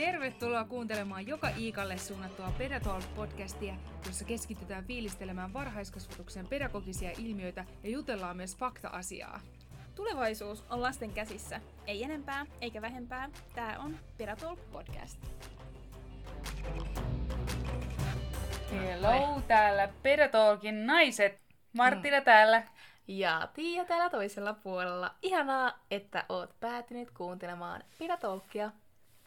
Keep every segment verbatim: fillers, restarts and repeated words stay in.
Tervetuloa kuuntelemaan joka Iikalle suunnattua Pedatolk-podcastia, jossa keskitytään fiilistelemään varhaiskasvatuksen pedagogisia ilmiöitä ja jutellaan myös fakta-asiaa. Tulevaisuus on lasten käsissä. Ei enempää eikä vähempää. Tämä on Pedatolk-podcast. Hello, täällä Pedatolkin naiset. Marttila täällä. Ja Tiia täällä toisella puolella. Ihanaa, että oot päätynyt kuuntelemaan Pedatolkia.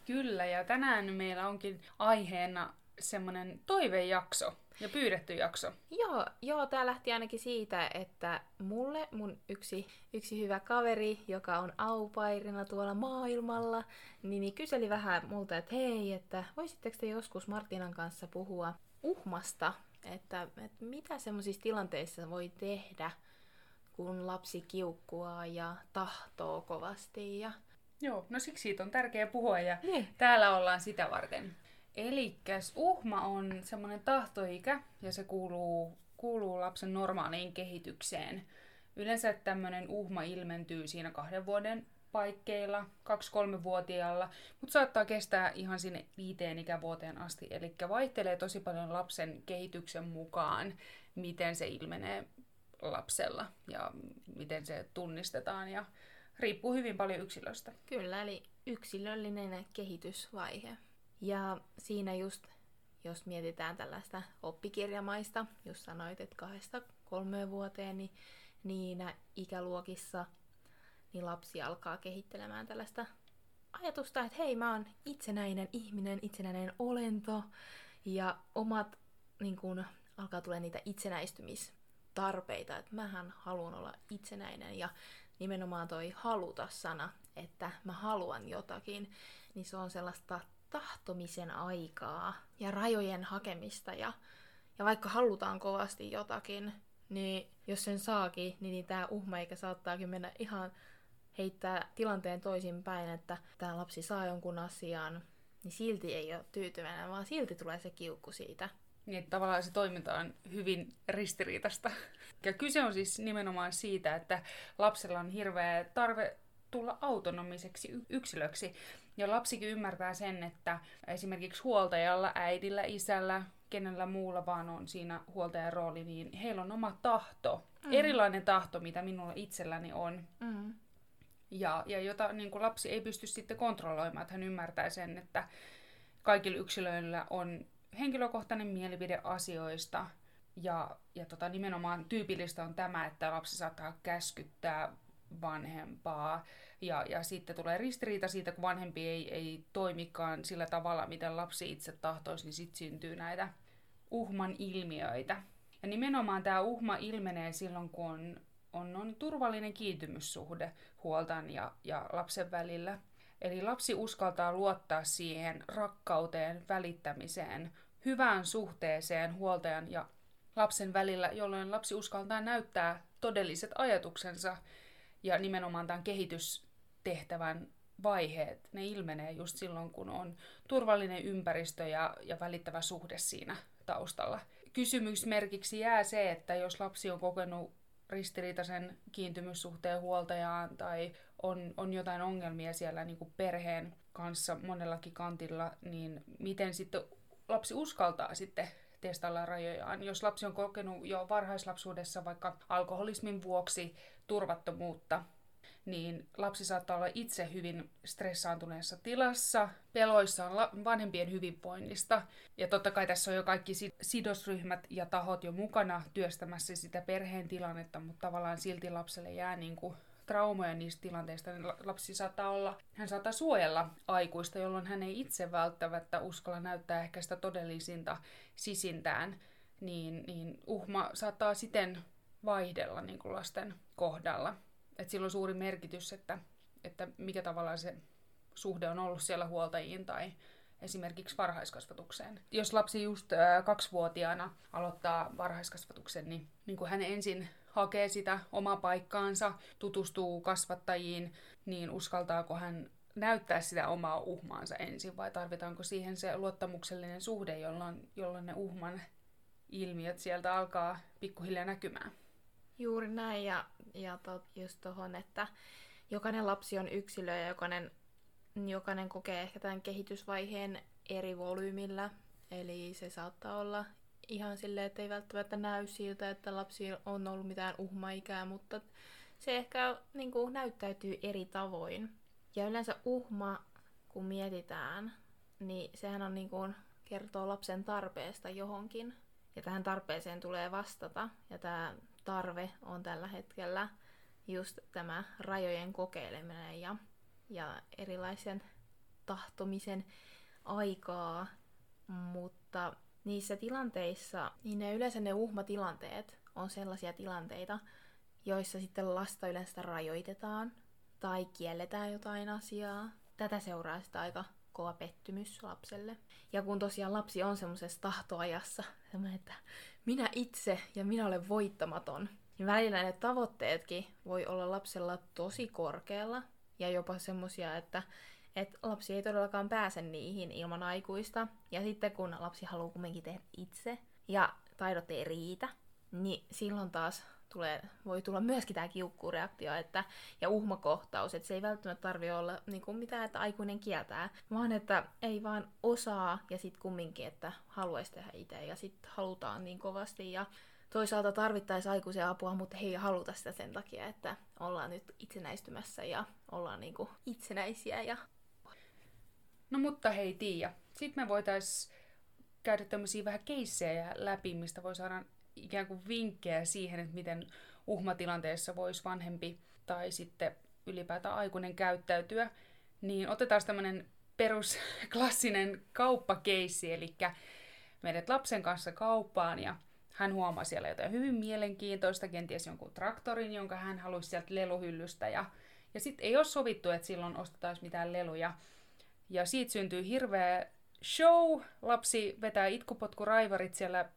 Kyllä, ja tänään meillä onkin aiheena semmoinen toivejakso ja pyydetty jakso. Joo, joo, tää lähti ainakin siitä, että mulle mun yksi, yksi hyvä kaveri, joka on au pairina tuolla maailmalla, niin kyseli vähän multa, että hei, että voisitteko te joskus Martinan kanssa puhua uhmasta, että, että mitä semmoisissa tilanteissa voi tehdä, kun lapsi kiukkuaa ja tahtoo kovasti ja... Joo, no siksi siitä on tärkeää puhua ja niin. Täällä ollaan sitä varten. Elikkäs uhma on semmoinen tahtoikä ja se kuuluu, kuuluu lapsen normaaliin kehitykseen. Yleensä tämmöinen uhma ilmentyy siinä kahden vuoden paikkeilla, kaksi-kolmevuotiaalla, mutta saattaa kestää ihan sinne viiteen ikävuoteen asti. Elikkä vaihtelee tosi paljon lapsen kehityksen mukaan, miten se ilmenee lapsella ja miten se tunnistetaan ja... Riippuu hyvin paljon yksilöstä. Kyllä, eli yksilöllinen kehitysvaihe. Ja siinä just, jos mietitään tällaista oppikirjamaista, jos sanoit, että kahdesta kolmeen vuoteen, niin niinä ikäluokissa niin lapsi alkaa kehittelemään tällaista ajatusta, että hei, mä oon itsenäinen ihminen, itsenäinen olento, ja omat, niin kun, alkaa tulla niitä itsenäistymistarpeita, että mähän haluan olla itsenäinen, ja nimenomaan toi haluta-sana, että mä haluan jotakin, niin se on sellaista tahtomisen aikaa ja rajojen hakemista. Ja, ja vaikka halutaan kovasti jotakin, niin jos sen saakin, niin tää uhmaikä saattaakin mennä ihan heittää tilanteen toisinpäin, että tää lapsi saa jonkun asian, niin silti ei ole tyytyväinen, vaan silti tulee se kiukku siitä. Niin, tavallaan se toiminta on hyvin ristiriitasta. Ja kyse on siis nimenomaan siitä, että lapsella on hirveä tarve tulla autonomiseksi yksilöksi. Ja lapsikin ymmärtää sen, että esimerkiksi huoltajalla, äidillä, isällä, kenellä muulla vaan on siinä huoltajan rooli, niin heillä on oma tahto. Mm. Erilainen tahto, mitä minulla itselläni on. Mm. Ja, ja jota niin kuin lapsi ei pysty sitten kontrolloimaan. Että hän ymmärtää sen, että kaikilla yksilöillä on... henkilökohtainen mielipide asioista ja, ja tota, nimenomaan tyypillistä on tämä, että lapsi saattaa käskyttää vanhempaa ja, ja sitten tulee ristiriita siitä, kun vanhempi ei, ei toimikaan sillä tavalla, miten lapsi itse tahtoisi, niin sitten syntyy näitä uhman ilmiöitä. Ja nimenomaan tämä uhma ilmenee silloin, kun on, on, on turvallinen kiintymyssuhde huoltajan ja, ja lapsen välillä. Eli lapsi uskaltaa luottaa siihen rakkauteen, välittämiseen, hyvään suhteeseen huoltajan ja lapsen välillä, jolloin lapsi uskaltaa näyttää todelliset ajatuksensa ja nimenomaan tämän kehitystehtävän vaiheet. Ne ilmenee just silloin, kun on turvallinen ympäristö ja, ja välittävä suhde siinä taustalla. Kysymysmerkiksi jää se, että jos lapsi on kokenut ristiriitaisen kiintymyssuhteen huoltajaan tai on, on jotain ongelmia siellä niin kuin perheen kanssa monellakin kantilla, niin miten sitten lapsi uskaltaa sitten testailla rajojaan. Jos lapsi on kokenut jo varhaislapsuudessa vaikka alkoholismin vuoksi turvattomuutta, niin lapsi saattaa olla itse hyvin stressaantuneessa tilassa, peloissaan vanhempien hyvinvoinnista. Ja totta kai tässä on jo kaikki sidosryhmät ja tahot jo mukana työstämässä sitä perheen tilannetta, mutta tavallaan silti lapselle jää niin kuin traumoja niistä tilanteista. Lapsi saattaa olla, hän saattaa suojella aikuista, jolloin hän ei itse välttämättä uskalla näyttää ehkä sitä todellisinta sisintään. Niin, niin uhma saattaa siten vaihdella niin kuin lasten kohdalla. Et sillä on suuri merkitys, että, että mikä tavallaan se suhde on ollut siellä huoltajiin tai esimerkiksi varhaiskasvatukseen. Jos lapsi just ää, kaksivuotiaana aloittaa varhaiskasvatuksen, niin, niin kun hän ensin hakee sitä omaa paikkaansa, tutustuu kasvattajiin, niin uskaltaako hän näyttää sitä omaa uhmaansa ensin vai tarvitaanko siihen se luottamuksellinen suhde, jolloin, jolloin ne uhman ilmiöt sieltä alkaa pikkuhiljaa näkymään. Juuri näin, ja, ja to, just tohon, että jokainen lapsi on yksilö ja jokainen jokainen kokee ehkä tämän kehitysvaiheen eri volyymillä. Eli se saattaa olla ihan silleen, että ei välttämättä näy siltä, että lapsi on ollut mitään uhmaikää, mutta se ehkä niin kuin, näyttäytyy eri tavoin. Ja yleensä uhma, kun mietitään, niin sehän on, niin kuin, kertoo lapsen tarpeesta johonkin. Ja tähän tarpeeseen tulee vastata. Ja tämä tarve on tällä hetkellä just tämä rajojen kokeileminen ja, ja erilaisen tahtomisen aikaa. Mutta niissä tilanteissa, niin ne yleensä ne uhmatilanteet on sellaisia tilanteita, joissa sitten lasta yleensä rajoitetaan tai kielletään jotain asiaa. Tätä seuraa sitä aika kova pettymys lapselle. Ja kun tosiaan lapsi on semmoisessa tahtoajassa, että minä itse ja minä olen voittamaton, niin välillä ne tavoitteetkin voi olla lapsella tosi korkealla ja jopa semmoisia, että et lapsi ei todellakaan pääse niihin ilman aikuista. Ja sitten kun lapsi haluaa kuitenkin tehdä itse ja taidot ei riitä, niin silloin taas tulee, voi tulla myöskin tämä kiukkureaktio että, ja uhmakohtaus. Että se ei välttämättä tarvitse olla niin kuin mitään, että aikuinen kieltää, vaan että ei vaan osaa ja sitten kumminkin, että haluaisi tehdä itse ja sitten halutaan niin kovasti. Ja toisaalta tarvittaisiin aikuisen apua, mutta he ei haluta sitä sen takia, että ollaan nyt itsenäistymässä ja ollaan niin kuin itsenäisiä. Ja no mutta hei Tiia, sitten me voitais käydä tämmöisiä vähän keissejä läpi, mistä voi saada ikään kuin vinkkejä siihen, että miten uhmatilanteessa voisi vanhempi tai sitten ylipäätään aikuinen käyttäytyä. Niin otetaan tämmöinen perusklassinen kauppakeissi, eli menet lapsen kanssa kauppaan ja hän huomaa siellä jotain hyvin mielenkiintoista, kenties jonkun traktorin, jonka hän haluaisi sieltä leluhyllystä. Ja, ja sitten ei ole sovittu, että silloin ostetaan mitään leluja. Ja siitä syntyy hirveä show. Lapsi vetää itkupotkuraivarit siellä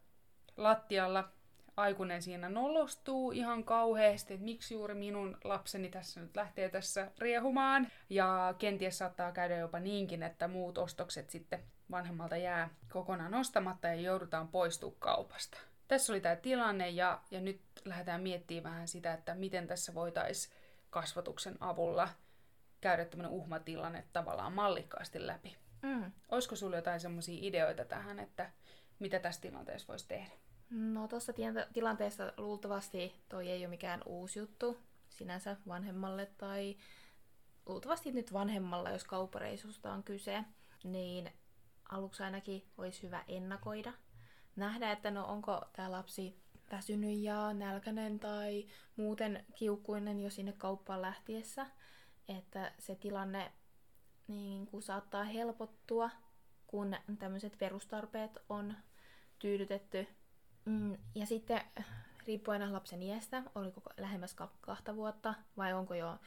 lattialla. Aikuinen siinä nolostuu ihan kauheasti, että miksi juuri minun lapseni tässä nyt lähtee tässä riehumaan. Ja kenties saattaa käydä jopa niinkin, että muut ostokset sitten vanhemmalta jää kokonaan ostamatta ja joudutaan poistua kaupasta. Tässä oli tämä tilanne ja, ja nyt lähdetään miettimään vähän sitä, että miten tässä voitaisiin kasvatuksen avulla käydä tämmöinen uhmatilanne tavallaan mallikkaasti läpi. Mm. Olisiko sulla jotain semmoisia ideoita tähän, että mitä tässä tilanteessa voisi tehdä? No tuossa tilanteessa luultavasti toi ei ole mikään uusi juttu sinänsä vanhemmalle tai luultavasti nyt vanhemmalla, jos kauppareisusta on kyse, niin aluksi ainakin olisi hyvä ennakoida. Nähdä, että no onko tämä lapsi väsynyt ja nälkäinen tai muuten kiukkuinen jo sinne kauppaan lähtiessä. Että se tilanne niin kuin saattaa helpottua, kun tämmöiset perustarpeet on tyydytetty. Ja sitten riippuen lapsen iästä, oliko lähemmäs kahta vuotta vai onko jo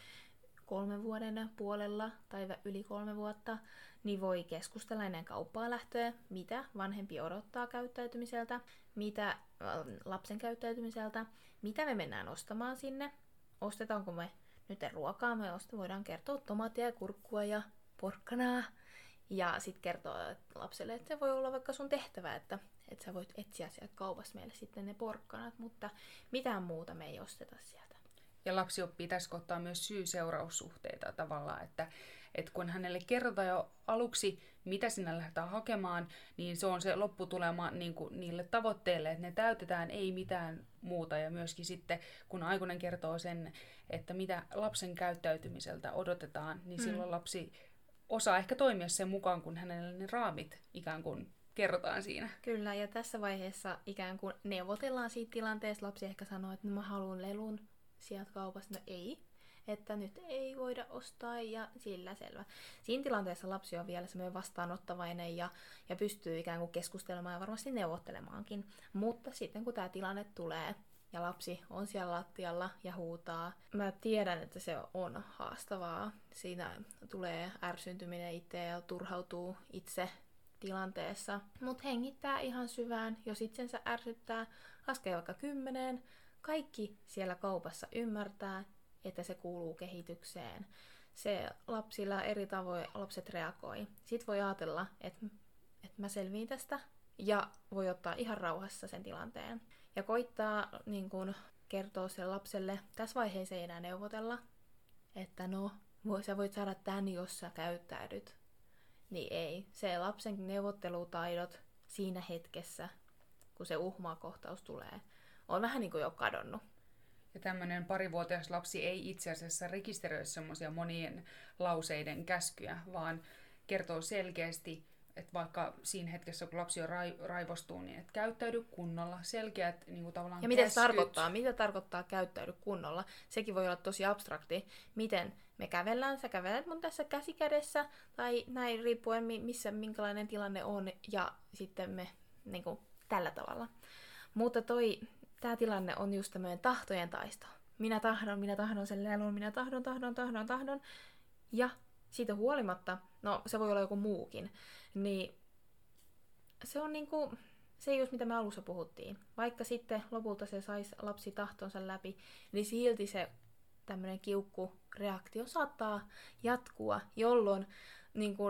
kolmen vuoden puolella tai yli kolme vuotta, niin voi keskustella ennen kauppaa lähtöä, mitä vanhempi odottaa käyttäytymiseltä, mitä lapsen käyttäytymiseltä, mitä me mennään ostamaan sinne, ostetaanko me nyt ruokaa, me voidaan kertoa tomaattia ja kurkkua ja porkkanaa. Ja sitten kertoo lapselle, että se voi olla vaikka sun tehtävä, että, että sä voit etsiä sieltä kaupassa meille sitten ne porkkanat, mutta mitään muuta me ei osteta sieltä. Ja lapsi oppii tässä kohtaa myös syy-seuraussuhteita tavallaan, että, että kun hänelle kerrotaan jo aluksi, mitä sinä lähdetään hakemaan, niin se on se lopputulema niin kuin niille tavoitteille, että ne täytetään, ei mitään muuta. Ja myöskin sitten, kun aikuinen kertoo sen, että mitä lapsen käyttäytymiseltä odotetaan, niin mm. silloin lapsi osaa ehkä toimia sen mukaan, kun hänelle ne raamit ikään kuin kerrotaan siinä. Kyllä, ja tässä vaiheessa ikään kuin neuvotellaan siitä tilanteesta. Lapsi ehkä sanoo, että mä haluan lelun sieltä kaupasta. No ei, että nyt ei voida ostaa ja sillä selvä. Siinä tilanteessa lapsi on vielä semmoinen vastaanottavainen ja, ja pystyy ikään kuin keskustelemaan ja varmasti neuvottelemaankin. Mutta sitten kun tämä tilanne tulee ja lapsi on siellä lattialla ja huutaa, mä tiedän, että se on haastavaa. Siinä tulee ärsyntyminen itse ja turhautuu itse tilanteessa. Mutta hengittää ihan syvään, jos itsensä ärsyttää, laskee vaikka kymmeneen. Kaikki siellä kaupassa ymmärtää, että se kuuluu kehitykseen. Se lapsilla eri tavoin lapset reagoi. Sitten voi ajatella, että, että mä selviin tästä ja voi ottaa ihan rauhassa sen tilanteen. Ja koittaa niin kun, kertoa sen lapselle, tässä vaiheessa ei enää neuvotella, että no, sä voit saada tän, jos sä käyttäydyt. Niin ei. Se lapsen neuvottelutaidot siinä hetkessä, kun se uhmaakohtaus tulee, on vähän niin kuin jo kadonnut. Ja tämmöinen parivuotias lapsi ei itse asiassa rekisteröi semmoisia monien lauseiden käskyjä, vaan kertoo selkeästi, että vaikka siinä hetkessä, kun lapsi on ra- raivostuu, niin että käyttäydy kunnolla, selkeät niin kuin tavallaan ja mitä käskyt. Se tarkoittaa? Mitä tarkoittaa käyttäydy kunnolla? Sekin voi olla tosi abstrakti. Miten me kävellään? Sä kävelet mun tässä käsikädessä, tai näin riippuen, missä, minkälainen tilanne on, ja sitten me niin kuin, tällä tavalla. Mutta toi... Tämä tilanne on just tämmöinen tahtojen taisto. Minä tahdon, minä tahdon sen lelun, minä tahdon, tahdon, tahdon, tahdon. Ja siitä huolimatta, no se voi olla joku muukin, niin se on niinku, se just mitä me alussa puhuttiin. Vaikka sitten lopulta se saisi lapsi tahtonsa läpi, niin silti se tämmöinen kiukkureaktio saattaa jatkua, jolloin niinku,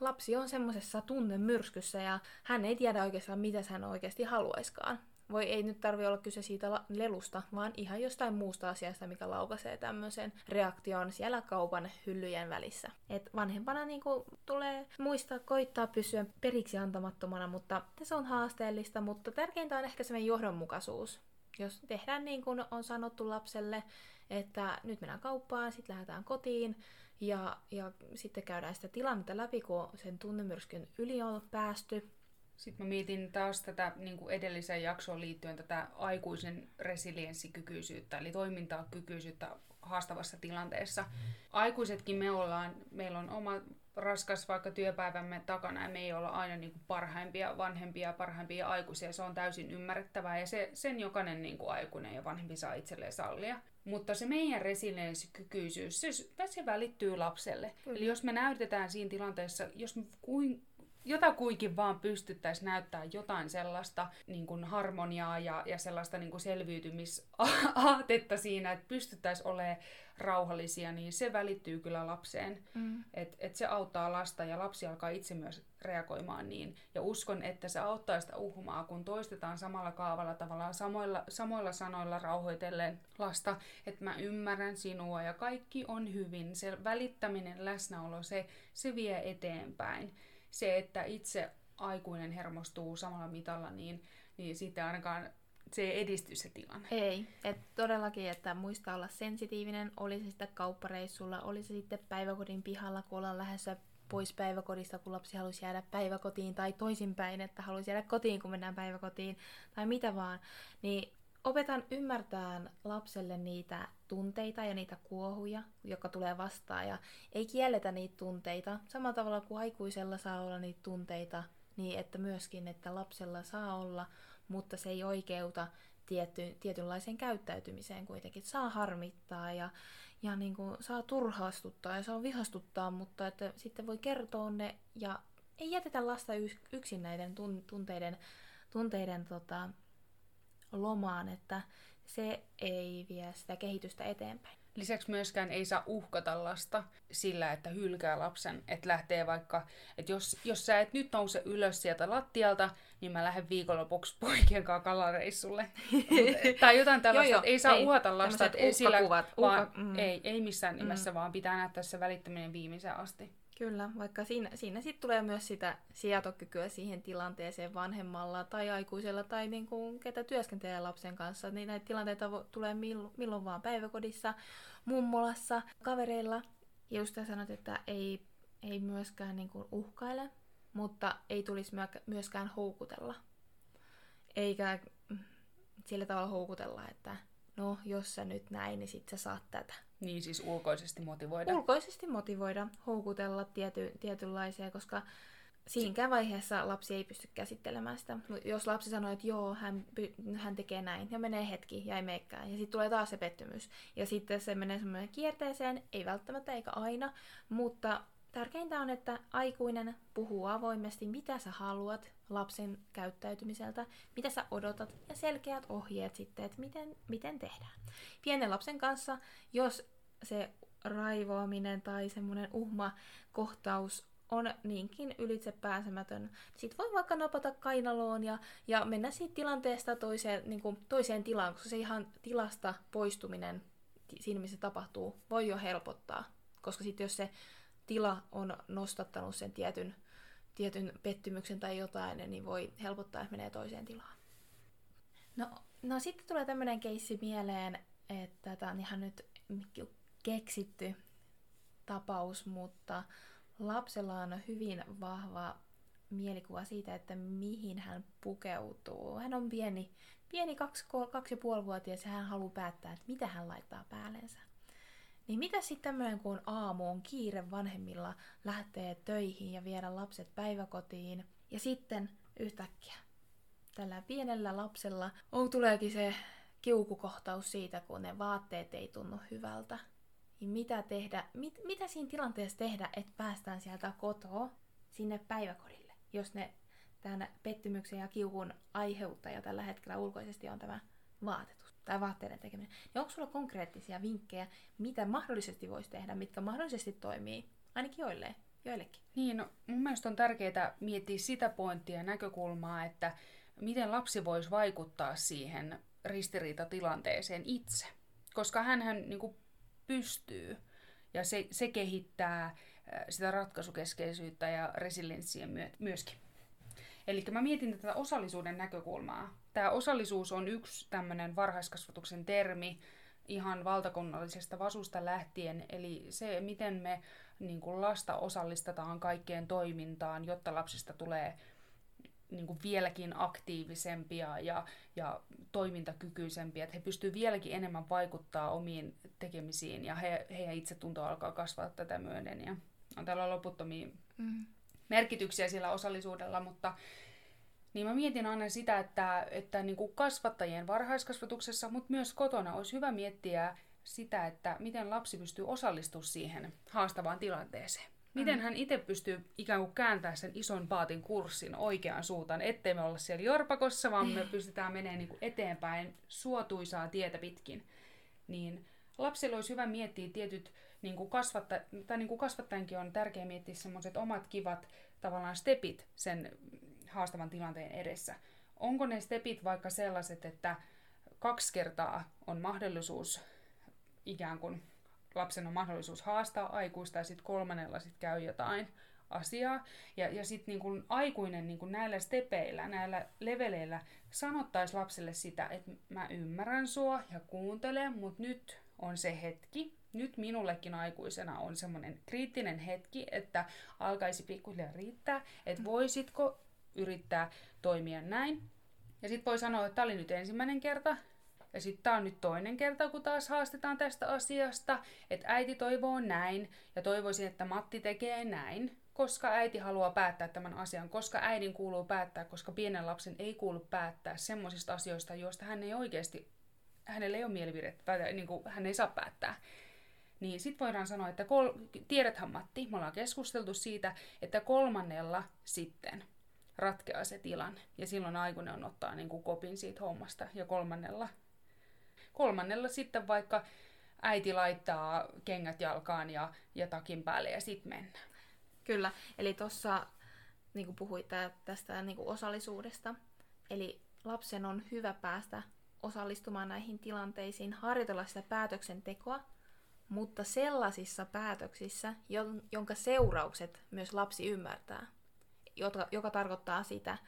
lapsi on semmoisessa tunnemyrskyssä ja hän ei tiedä oikeastaan, mitä hän oikeasti haluaiskaan. Voi ei nyt tarvitse olla kyse siitä lelusta, vaan ihan jostain muusta asiasta, mikä laukaisee tämmöisen reaktion siellä kaupan hyllyjen välissä. Et vanhempana niinku tulee muistaa koittaa pysyä periksi antamattomana, mutta se on haasteellista, mutta tärkeintä on ehkä semmoinen johdonmukaisuus. Jos tehdään niin kuin on sanottu lapselle, että nyt mennään kauppaan, sitten lähdetään kotiin ja, ja sitten käydään sitä tilannetta läpi, kun sen tunnemyrskyn yli on päästy. Sitten mä mietin taas tätä niin kuin edelliseen jaksoon liittyen tätä aikuisen resilienssikykyisyyttä, eli toimintakykyisyyttä haastavassa tilanteessa. Aikuisetkin me ollaan, meillä on oma raskas vaikka työpäivämme takana, ja me ei olla aina niin kuin parhaimpia vanhempia, parhaimpia aikuisia. Se on täysin ymmärrettävää, ja se, sen jokainen niin kuin aikuinen ja vanhempi saa itselleen sallia. Mutta se meidän resilienssikykyisyyys, se, se välittyy lapselle. Mm. Eli jos me näytetään siinä tilanteessa, jos me kuin jotakuinkin vaan pystyttäisiin näyttää jotain sellaista niin kuin harmoniaa ja, ja sellaista niin kuin selviytymisaatetta siinä, että pystyttäisiin olemaan rauhallisia, niin se välittyy kyllä lapseen. Mm. Et, et se auttaa lasta ja lapsi alkaa itse myös reagoimaan niin. Ja uskon, että se auttaa sitä uhmaa, kun toistetaan samalla kaavalla tavallaan samoilla, samoilla sanoilla rauhoitellen lasta, että mä ymmärrän sinua ja kaikki on hyvin. Se välittäminen, läsnäolo, se, se vie eteenpäin. Se, että itse aikuinen hermostuu samalla mitalla, niin, niin sitten ainakaan se ei edisty se tilanne. Ei. Et todellakin, että muista olla sensitiivinen, oli se sitten kauppareissulla, oli se sitten päiväkodin pihalla, kun ollaan lähdössä pois päiväkodista, kun lapsi halusi jäädä päiväkotiin, tai toisinpäin, että halusi jäädä kotiin, kun mennään päiväkotiin, tai mitä vaan. Niin opetan ymmärtämään lapselle niitä tunteita ja niitä kuohuja, jotka tulee vastaan, ja ei kielletä niitä tunteita. Samalla tavalla kuin aikuisella saa olla niitä tunteita, niin että myöskin, että lapsella saa olla, mutta se ei oikeuta tiety, tietynlaiseen käyttäytymiseen kuitenkin. Saa harmittaa ja, ja niin kuin saa turhaastuttaa ja saa vihastuttaa, mutta että sitten voi kertoa ne, ja ei jätetä lasta yksin näiden tunteiden, tunteiden tota, lomaan, että se ei vie sitä kehitystä eteenpäin. Lisäksi myöskään ei saa uhkata lasta sillä, että hylkää lapsen, että lähtee vaikka, että jos, jos sä et nyt nouse ylös sieltä lattialta, niin mä lähden viikonlopuksi poikien kanssa kalareissulle. tai jotain tällaista, jo, jo, ei saa ei, uhata lasta. Ei, sillä, vaan, mm. ei, ei missään nimessä, mm. vaan pitää näyttää se välittäminen viimeiseen asti. Kyllä, vaikka siinä, siinä sitten tulee myös sitä sietokykyä siihen tilanteeseen vanhemmalla tai aikuisella tai niin kuin ketä työskentelee lapsen kanssa. Niin näitä tilanteita vo- tulee millo- milloin vaan päiväkodissa, mummolassa, kavereilla. Ja just sanot, että ei, ei myöskään niin kuin uhkaile, mutta ei tulisi myöskään houkutella. Eikä sillä tavalla houkutella, että no jos sä nyt näin, niin sit sä saat tätä. Niin siis ulkoisesti motivoida. Ulkoisesti motivoida, houkutella tiety, tietynlaisia, koska siinkään vaiheessa lapsi ei pysty käsittelemään sitä. Jos lapsi sanoo, että joo, hän, hän tekee näin ja menee hetki ja ei meikään. Ja sitten tulee taas se pettymys. Ja sitten se menee semmoinen kierteeseen, ei välttämättä eikä aina. Mutta tärkeintä on, että aikuinen puhuu avoimesti, mitä sä haluat lapsen käyttäytymiseltä, mitä sä odotat ja selkeät ohjeet sitten, että miten, miten tehdään. Pienen lapsen kanssa, jos se raivoaminen tai semmoinen uhmakohtaus on niinkin ylitse pääsemätön, sit voi vaikka napata kainaloon ja, ja mennä siitä tilanteesta toiseen, niin kuin toiseen tilaan, koska se ihan tilasta poistuminen siinä, missä tapahtuu, voi jo helpottaa. koska sitten jos se tila on nostattanut sen tietyn, tietyn pettymyksen tai jotain, niin voi helpottaa, että menee toiseen tilaan. No, no sitten tulee tämmöinen keissi mieleen, että tämä on ihan nyt keksitty tapaus, mutta lapsella on hyvin vahva mielikuva siitä, että mihin hän pukeutuu. Hän on pieni, pieni kaksi, kaksi ja puolivuotias ja hän haluaa päättää, että mitä hän laittaa päällensä. Niin mitä sitten tämmöinen, kun aamu on kiire vanhemmilla, lähtee töihin ja viedä lapset päiväkotiin. Ja sitten yhtäkkiä tällä pienellä lapsella on tuleekin se kiukukohtaus siitä, kun ne vaatteet ei tunnu hyvältä. Ja mitä tehdä, mit, mitä siinä tilanteessa tehdä, että päästään sieltä kotoa sinne päiväkodille, jos ne tämän pettymyksen ja kiukun aiheuttaja tällä hetkellä ulkoisesti on tämä vaatetus tai vaatteiden tekeminen. Ja onko sulla konkreettisia vinkkejä, mitä mahdollisesti voisi tehdä, mitkä mahdollisesti toimii, ainakin joille, joillekin? Niin, no, mun mielestä on tärkeää miettiä sitä pointtia ja näkökulmaa, että miten lapsi voisi vaikuttaa siihen ristiriitatilanteeseen itse, koska hänhän niin kuin pystyy ja se, se kehittää sitä ratkaisukeskeisyyttä ja resilienssiä myöskin. Eli mä mietin tätä osallisuuden näkökulmaa. Tämä osallisuus on yksi tämmöinen varhaiskasvatuksen termi ihan valtakunnallisesta vasusta lähtien. Eli se, miten me niin kuin lasta osallistetaan kaikkeen toimintaan, jotta lapsista tulee niin kuin vieläkin aktiivisempia ja, ja toimintakykyisempiä. Että he pystyvät vieläkin enemmän vaikuttaa omiin tekemisiin ja he, heidän itsetunto alkaa kasvaa tätä myöden. Ja on täällä loputtomia mm. merkityksiä sillä osallisuudella, mutta niin mä mietin aina sitä, että, että niin kuin kasvattajien varhaiskasvatuksessa, mutta myös kotona olisi hyvä miettiä sitä, että miten lapsi pystyy osallistumaan siihen haastavaan tilanteeseen. Miten hän itse pystyy ikään kuin kääntämään sen ison paatin kurssin oikeaan suuntaan, ettei me olla siellä jorpakossa, vaan me pystytään menemään niin kuin eteenpäin suotuisaa tietä pitkin. Niin lapsilla olisi hyvä miettiä tietyt, niin kuin kasvatta, tai niin kuin kasvattajankin on tärkeää miettiä semmoiset omat kivat tavallaan stepit sen haastavan tilanteen edessä. Onko ne stepit vaikka sellaiset, että kaksi kertaa on mahdollisuus ikään kuin lapsen on mahdollisuus haastaa aikuista ja sitten kolmannella sit käy jotain asiaa. Ja, ja sitten niin aikuinen niin näillä stepeillä, näillä leveleillä sanottaisi lapselle sitä, että mä ymmärrän sua ja kuuntelen, mutta nyt on se hetki. Nyt minullekin aikuisena on semmoinen kriittinen hetki, että alkaisi pikkuhiljaa riittää, että voisitko yrittää toimia näin. Ja sitten voi sanoa, että tämä oli nyt ensimmäinen kerta. Ja sitten tämä on nyt toinen kerta, kun taas haastetaan tästä asiasta, että äiti toivoo näin ja toivoisin, että Matti tekee näin, koska äiti haluaa päättää tämän asian, koska äidin kuuluu päättää, koska pienen lapsen ei kuulu päättää semmoisista asioista, joista hän ei oikeasti, hänellä ei ole mielipidettä, niin kuin hän ei saa päättää. Niin sitten voidaan sanoa, että kol- tiedäthän Matti, me ollaan keskusteltu siitä, että kolmannella sitten ratkeaa se tilanne ja silloin aikuinen on ottaa niin kuin kopin siitä hommasta ja kolmannella. Kolmannella sitten vaikka äiti laittaa kengät jalkaan ja, ja takin päälle ja sitten mennään. Kyllä, eli tuossa niin kuin puhuit tästä niin kuin osallisuudesta, eli lapsen on hyvä päästä osallistumaan näihin tilanteisiin, harjoitella sitä päätöksentekoa, mutta sellaisissa päätöksissä, jonka seuraukset myös lapsi ymmärtää, joka, joka tarkoittaa sitä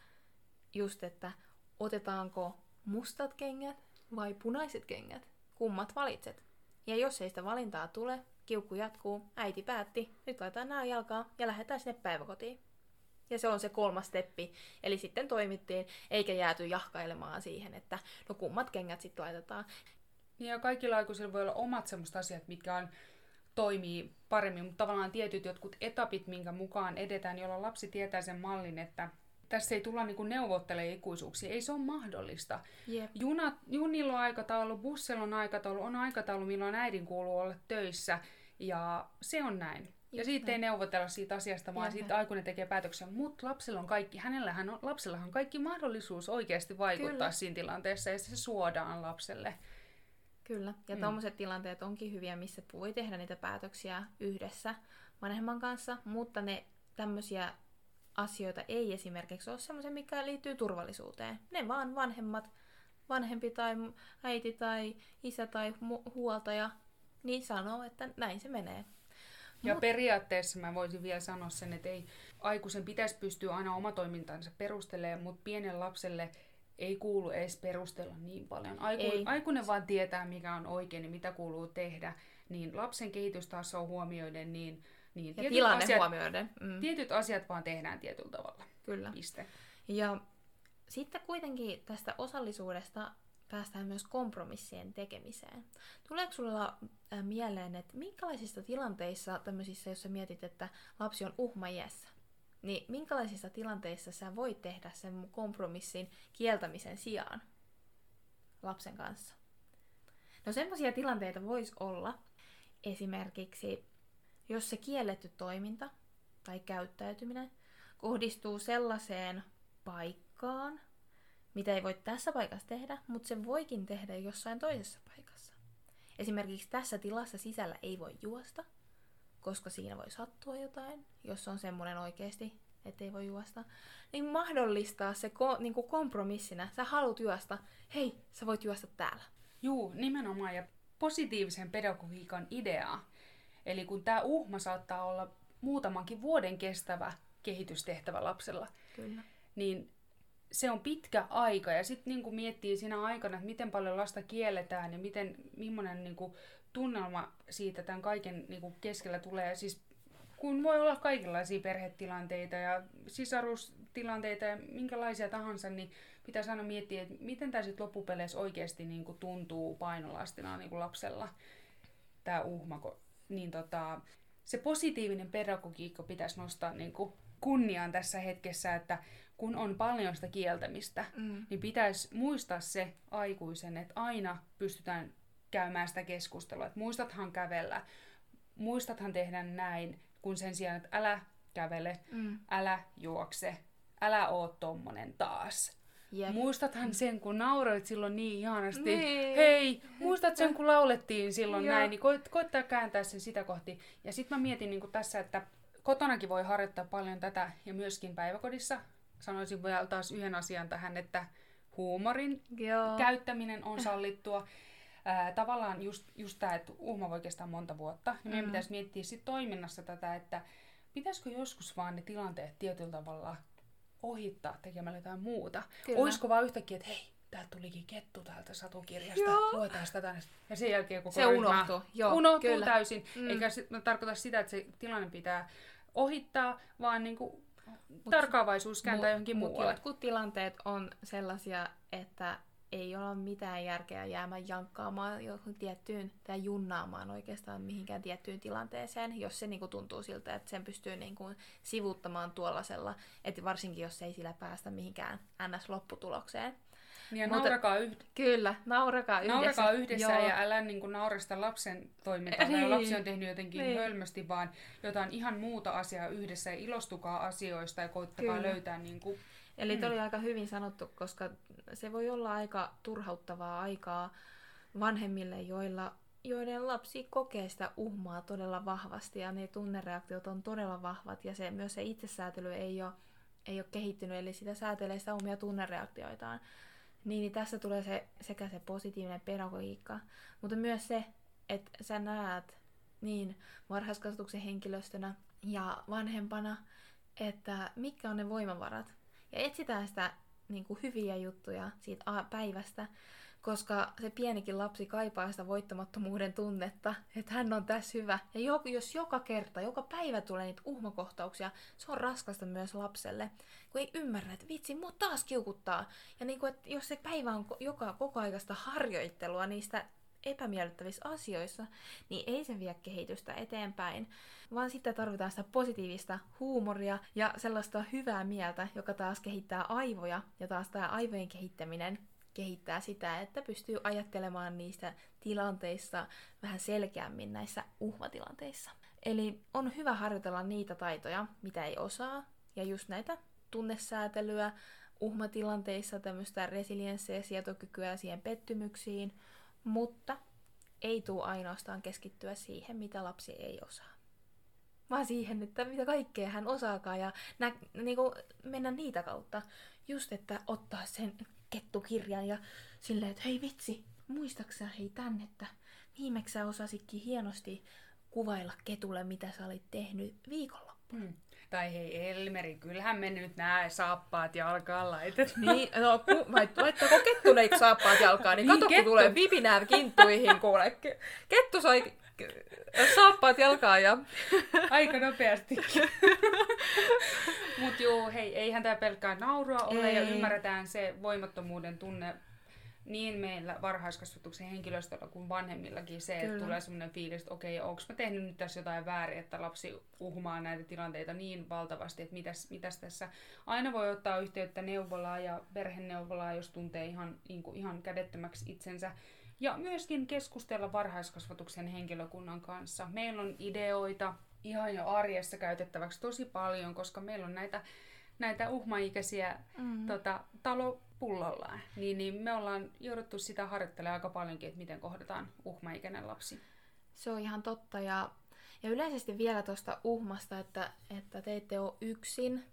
just, että otetaanko mustat kengät, vai punaiset kengät? Kummat valitset? Ja jos ei sitä valintaa tule, kiukku jatkuu, äiti päätti, nyt laitetaan nämä jalkaa ja lähdetään sinne päiväkotiin. Ja se on se kolmas steppi. Eli sitten toimittiin, eikä jääty jahkailemaan siihen, että no kummat kengät sitten laitetaan. Ja kaikilla aikuisilla voi olla omat semmoiset asiat, mitkä on, toimii paremmin, mutta tavallaan tietyt jotkut etapit, minkä mukaan edetään, jolla lapsi tietää sen mallin, että tässä ei tulla niinku neuvottelemaan ikuisuuksia. Ei se ole mahdollista. Yep. Junat, junilla on aikataulu, bussilla on aikataulu, on aikataulu, milloin äidin kuuluu olla töissä. Ja se on näin. Yep. Ja siitä ei neuvotella siitä asiasta, vaan yep. siitä aikuinen tekee päätöksiä. Mutta lapsella on kaikki, hänellähän on, lapsellahan on kaikki mahdollisuus oikeasti vaikuttaa Kyllä. siinä tilanteessa, ja se suodaan lapselle. Kyllä. Ja mm. tuommoiset tilanteet onkin hyviä, missä voi tehdä niitä päätöksiä yhdessä vanhemman kanssa, mutta ne tämmöisiä asioita ei esimerkiksi ole semmoisia, mikä liittyy turvallisuuteen. Ne vaan vanhemmat, vanhempi tai äiti tai isä tai huoltaja, niin sanoo, että näin se menee. Ja no. Periaatteessa mä voisin vielä sanoa sen, että ei aikuisen pitäisi pystyä aina oma toimintansa perustelemaan, mutta pienen lapselle ei kuulu edes perustella niin paljon. Aiku- aikuinen vaan tietää, mikä on oikein ja mitä kuuluu tehdä. Niin lapsen kehitys taas on huomioiden, niin, niin tietyt, tilanne asiat, huomioiden. Mm. tietyt asiat vaan tehdään tietyllä tavalla. Kyllä. Piste. Ja sitten kuitenkin tästä osallisuudesta päästään myös kompromissien tekemiseen. Tuleeko sulla mieleen, että minkälaisissa tilanteissa, tämmöisissä, jos sä mietit, että lapsi on uhmaiässä, niin minkälaisissa tilanteissa sä voit tehdä sen kompromissin kieltämisen sijaan lapsen kanssa? No semmoisia tilanteita voisi olla esimerkiksi, jos se kielletty toiminta tai käyttäytyminen kohdistuu sellaiseen paikkaan, mitä ei voi tässä paikassa tehdä, mutta sen voikin tehdä jossain toisessa paikassa. Esimerkiksi tässä tilassa sisällä ei voi juosta, koska siinä voi sattua jotain, jos on semmoinen oikeasti, ettei voi juosta. Niin mahdollistaa se ko- niin kuin kompromissina. Sä haluat juosta, hei, sä voit juosta täällä. Juu, nimenomaan. Ja positiivisen pedagogiikan ideaa. Eli kun tää uhma saattaa olla muutamankin vuoden kestävä kehitystehtävä lapsella, kyllä. Niin se on pitkä aika, ja sitten niin kun miettii siinä aikana, että miten paljon lasta kielletään ja miten, millainen niin kun tunnelma siitä tämän kaiken niin kun keskellä tulee. Siis, kun voi olla kaikenlaisia perhetilanteita ja sisarustilanteita ja minkälaisia tahansa, niin pitää aina miettiä, että miten tämä sitten loppupeleissä oikeasti niin kun tuntuu painolastina niin kun lapsella, tämä uhma. Niin tota, se positiivinen pedagogiikka pitäisi nostaa niin kun kunniaan tässä hetkessä, että kun on paljon sitä kieltämistä, mm. niin pitäisi muistaa se aikuisen, että aina pystytään käymään sitä keskustelua. Että muistathan kävellä, muistathan tehdä näin, kun sen sijaan, että älä kävele, mm. älä juokse, älä oo tommonen taas. Yep. Muistathan sen, kun nauroit silloin niin ihanasti, nee. Hei, muistat sen, kun laulettiin silloin ja. Näin, niin koit, koittaa kääntää sen sitä kohti. Ja sit mä mietin niin kuin tässä, että kotonakin voi harjoittaa paljon tätä ja myöskin päiväkodissa. Sanoisin vielä taas yhden asian tähän, että huumorin Joo. käyttäminen on sallittua. Ää, tavallaan just, just tämä, että uhma voi kestää monta vuotta. Ja meidän mm. pitäisi miettiä sit toiminnassa tätä, että pitäisikö joskus vaan ne tilanteet tietyllä tavalla ohittaa tekemällä jotain muuta. Kyllä. Olisiko vaan yhtäkkiä, että hei, täältä tulikin kettu täältä satukirjasta, luetaan tätä. Ja sen jälkeen koko se ryhmä Joo, unohtuu kyllä. täysin. Mm. Eikä sit, mä tarkoita sitä, että se tilanne pitää ohittaa, vaan niinku Mut, tarkkaavaisuus kääntää mu- johonkin muualle. Jotkut tilanteet on sellaisia, että ei ole mitään järkeä jäämään jankkaamaan johon tiettyyn tai junnaamaan oikeastaan mihinkään tiettyyn tilanteeseen, jos se niinku tuntuu siltä, että sen pystyy niinku sivuuttamaan tuollaisella, että varsinkin jos ei sillä päästä mihinkään ns-lopputulokseen. Niin ja Mutta, naurakaa yhdessä. Kyllä, naurakaa yhdessä. Naurakaa yhdessä Joo. ja älä niin kuin naura sitä lapsen toimintaa. Ei, lapsi on tehnyt jotenkin ei. hölmösti, vaan jotain ihan muuta asiaa yhdessä. Ja ilostukaa asioista ja koittakaa kyllä. löytää. Niin kuin, Eli mm. toi oli aika hyvin sanottu, koska se voi olla aika turhauttavaa aikaa vanhemmille, joilla, joiden lapsi kokee sitä uhmaa todella vahvasti. Ja ne tunnereaktiot on todella vahvat ja se, myös se itsesäätely ei ole, ei ole kehittynyt. Eli sitä säätelee sitä omia tunnereaktioitaan. Niin, niin tässä tulee se, sekä se positiivinen pedagogiikka, mutta myös se, että sä näet niin varhaiskasvatuksen henkilöstönä ja vanhempana, että mitkä on ne voimavarat. Ja etsitään sitä niin kuin hyviä juttuja siitä päivästä, koska se pienikin lapsi kaipaa sitä voittamattomuuden tunnetta, että hän on tässä hyvä. Ja jo, jos joka kerta, joka päivä tulee niitä uhmakohtauksia, se on raskasta myös lapselle, kun ei ymmärrä, että vitsi, mua taas kiukuttaa. Ja niin kuin, että jos se päivä on joka kokoaikaista harjoittelua niistä epämiellyttävissä asioissa, niin ei se vie kehitystä eteenpäin, vaan sitten tarvitaan sitä positiivista huumoria ja sellaista hyvää mieltä, joka taas kehittää aivoja, ja taas tämä aivojen kehittäminen kehittää sitä, että pystyy ajattelemaan niistä tilanteissa vähän selkeämmin näissä uhmatilanteissa. Eli on hyvä harjoitella niitä taitoja, mitä ei osaa, ja just näitä tunnesäätelyä, uhmatilanteissa tämmöistä resilienssiä, sietokykyä siihen pettymyksiin, mutta ei tule ainoastaan keskittyä siihen, mitä lapsi ei osaa. Vaan siihen, että mitä kaikkea hän osaakaan, ja nä- niinku mennä niitä kautta, just että ottaa sen kettukirjan ja silleen, että hei vitsi, muistaksä hei tän, että viimeksi sä osasitkin hienosti kuvailla ketulle, mitä sä olit tehnyt viikonloppuna. Mm. Tai hei Elmeri, kyllähän me nyt nää saappaat jalkaan laitet. Niin, no ku, laittako kettu neitä saappaat jalkaan, niin, niin kato kun tulee vipinää kinttuihin, kuule. Kettu sai saappaat jalkaan ja aika nopeastikin. Mut juu, hei, eihän tää pelkkää naurua ole. Ei. Ja ymmärretään se voimattomuuden tunne niin meillä varhaiskasvatuksen henkilöstöllä kuin vanhemmillakin se, että tulee semmoinen fiilis, että okei, okay, onko mä tehnyt nyt tässä jotain väärin, että lapsi uhmaa näitä tilanteita niin valtavasti, että mitäs, mitäs tässä. Aina voi ottaa yhteyttä neuvolaa ja perheneuvolaa, jos tuntee ihan, niin kuin, ihan kädettömäksi itsensä. Ja myöskin keskustella varhaiskasvatuksen henkilökunnan kanssa. Meillä on ideoita ihan jo arjessa käytettäväksi tosi paljon, koska meillä on näitä, näitä uhmaikäisiä mm-hmm. tota, talo pullollaan. Niin, niin me ollaan jouduttu sitä harjoittelemaan aika paljonkin, että miten kohdataan uhmaikäinen lapsi. Se on ihan totta. Ja, ja yleisesti vielä tuosta uhmasta, että, että te ette ole yksin,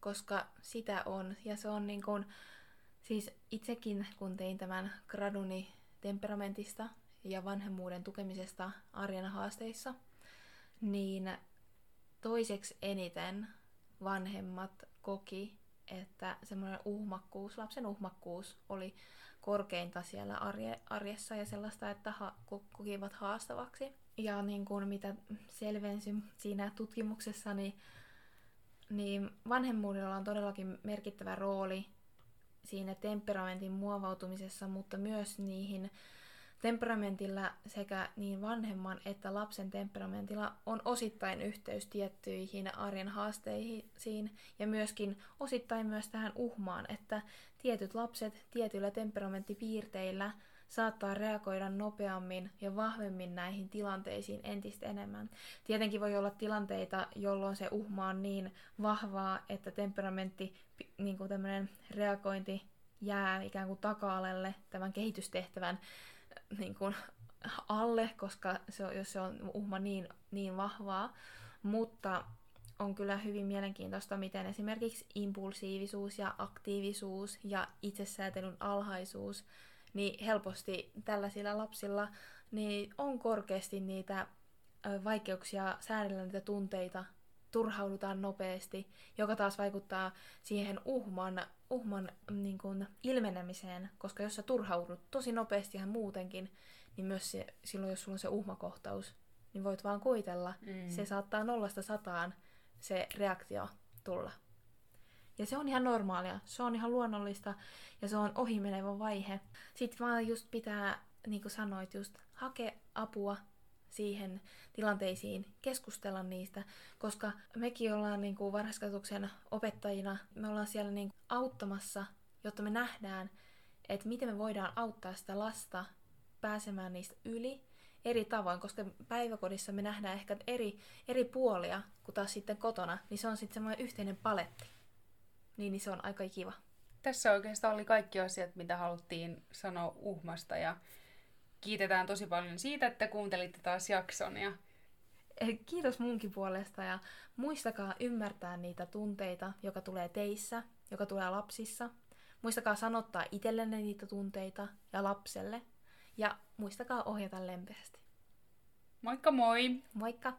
koska sitä on. Ja se on niin kuin, siis itsekin kun tein tämän graduni temperamentista ja vanhemmuuden tukemisesta arjen haasteissa, niin toiseksi eniten vanhemmat koki, että semmoinen uhmakkuus, lapsen uhmakkuus oli korkeinta siellä arjessa ja sellaista, että ha- kokivat haastavaksi. Ja niin kuin mitä selvensin siinä tutkimuksessa, niin, niin vanhemmuudella on todellakin merkittävä rooli siinä temperamentin muovautumisessa, mutta myös niihin temperamentilla sekä niin vanhemman että lapsen temperamentilla on osittain yhteys tiettyihin arjen haasteisiin ja myöskin osittain myös tähän uhmaan, että tietyt lapset tietyillä temperamenttipiirteillä saattaa reagoida nopeammin ja vahvemmin näihin tilanteisiin entistä enemmän. Tietenkin voi olla tilanteita, jolloin se uhma on niin vahvaa, että temperamentti, niin kuin tämmöinen reagointi jää ikään kuin taka-alelle tämän kehitystehtävän niin kuin alle, koska se on, jos se on uhma niin, niin vahvaa. Mutta on kyllä hyvin mielenkiintoista, miten esimerkiksi impulsiivisuus ja aktiivisuus ja itsesäätelyn alhaisuus, niin helposti tällaisilla lapsilla niin on korkeasti niitä vaikeuksia säädellä niitä tunteita, turhaudutaan nopeasti, joka taas vaikuttaa siihen uhman, uhman niin kuin ilmenemiseen, koska jos sä turhaudut tosi nopeasti ihan muutenkin, niin myös se, silloin jos sulla on se uhmakohtaus, niin voit vaan kuitella. Mm. Se saattaa nollasta sataan se reaktio tulla. Ja se on ihan normaalia, se on ihan luonnollista ja se on ohimenevä vaihe. Sitten vaan just pitää, niin kuin sanoit, just hakea apua siihen tilanteisiin, keskustella niistä, koska mekin ollaan niin kuin varhaiskasvatuksen opettajina, me ollaan siellä niin kuin auttamassa, jotta me nähdään, että miten me voidaan auttaa sitä lasta pääsemään niistä yli eri tavoin, koska päiväkodissa me nähdään ehkä eri, eri puolia kuin taas sitten kotona, niin se on sitten semmoinen yhteinen paletti. Niin, niin se on aika kiva. Tässä oikeastaan oli kaikki asiat, mitä haluttiin sanoa uhmasta. Ja kiitetään tosi paljon siitä, että kuuntelitte taas jakson. Ja kiitos munkin puolesta. Ja muistakaa ymmärtää niitä tunteita, joka tulee teissä, joka tulee lapsissa. Muistakaa sanottaa itsellenne niitä tunteita ja lapselle. Ja muistakaa ohjata lempeästi. Moikka moi! Moikka!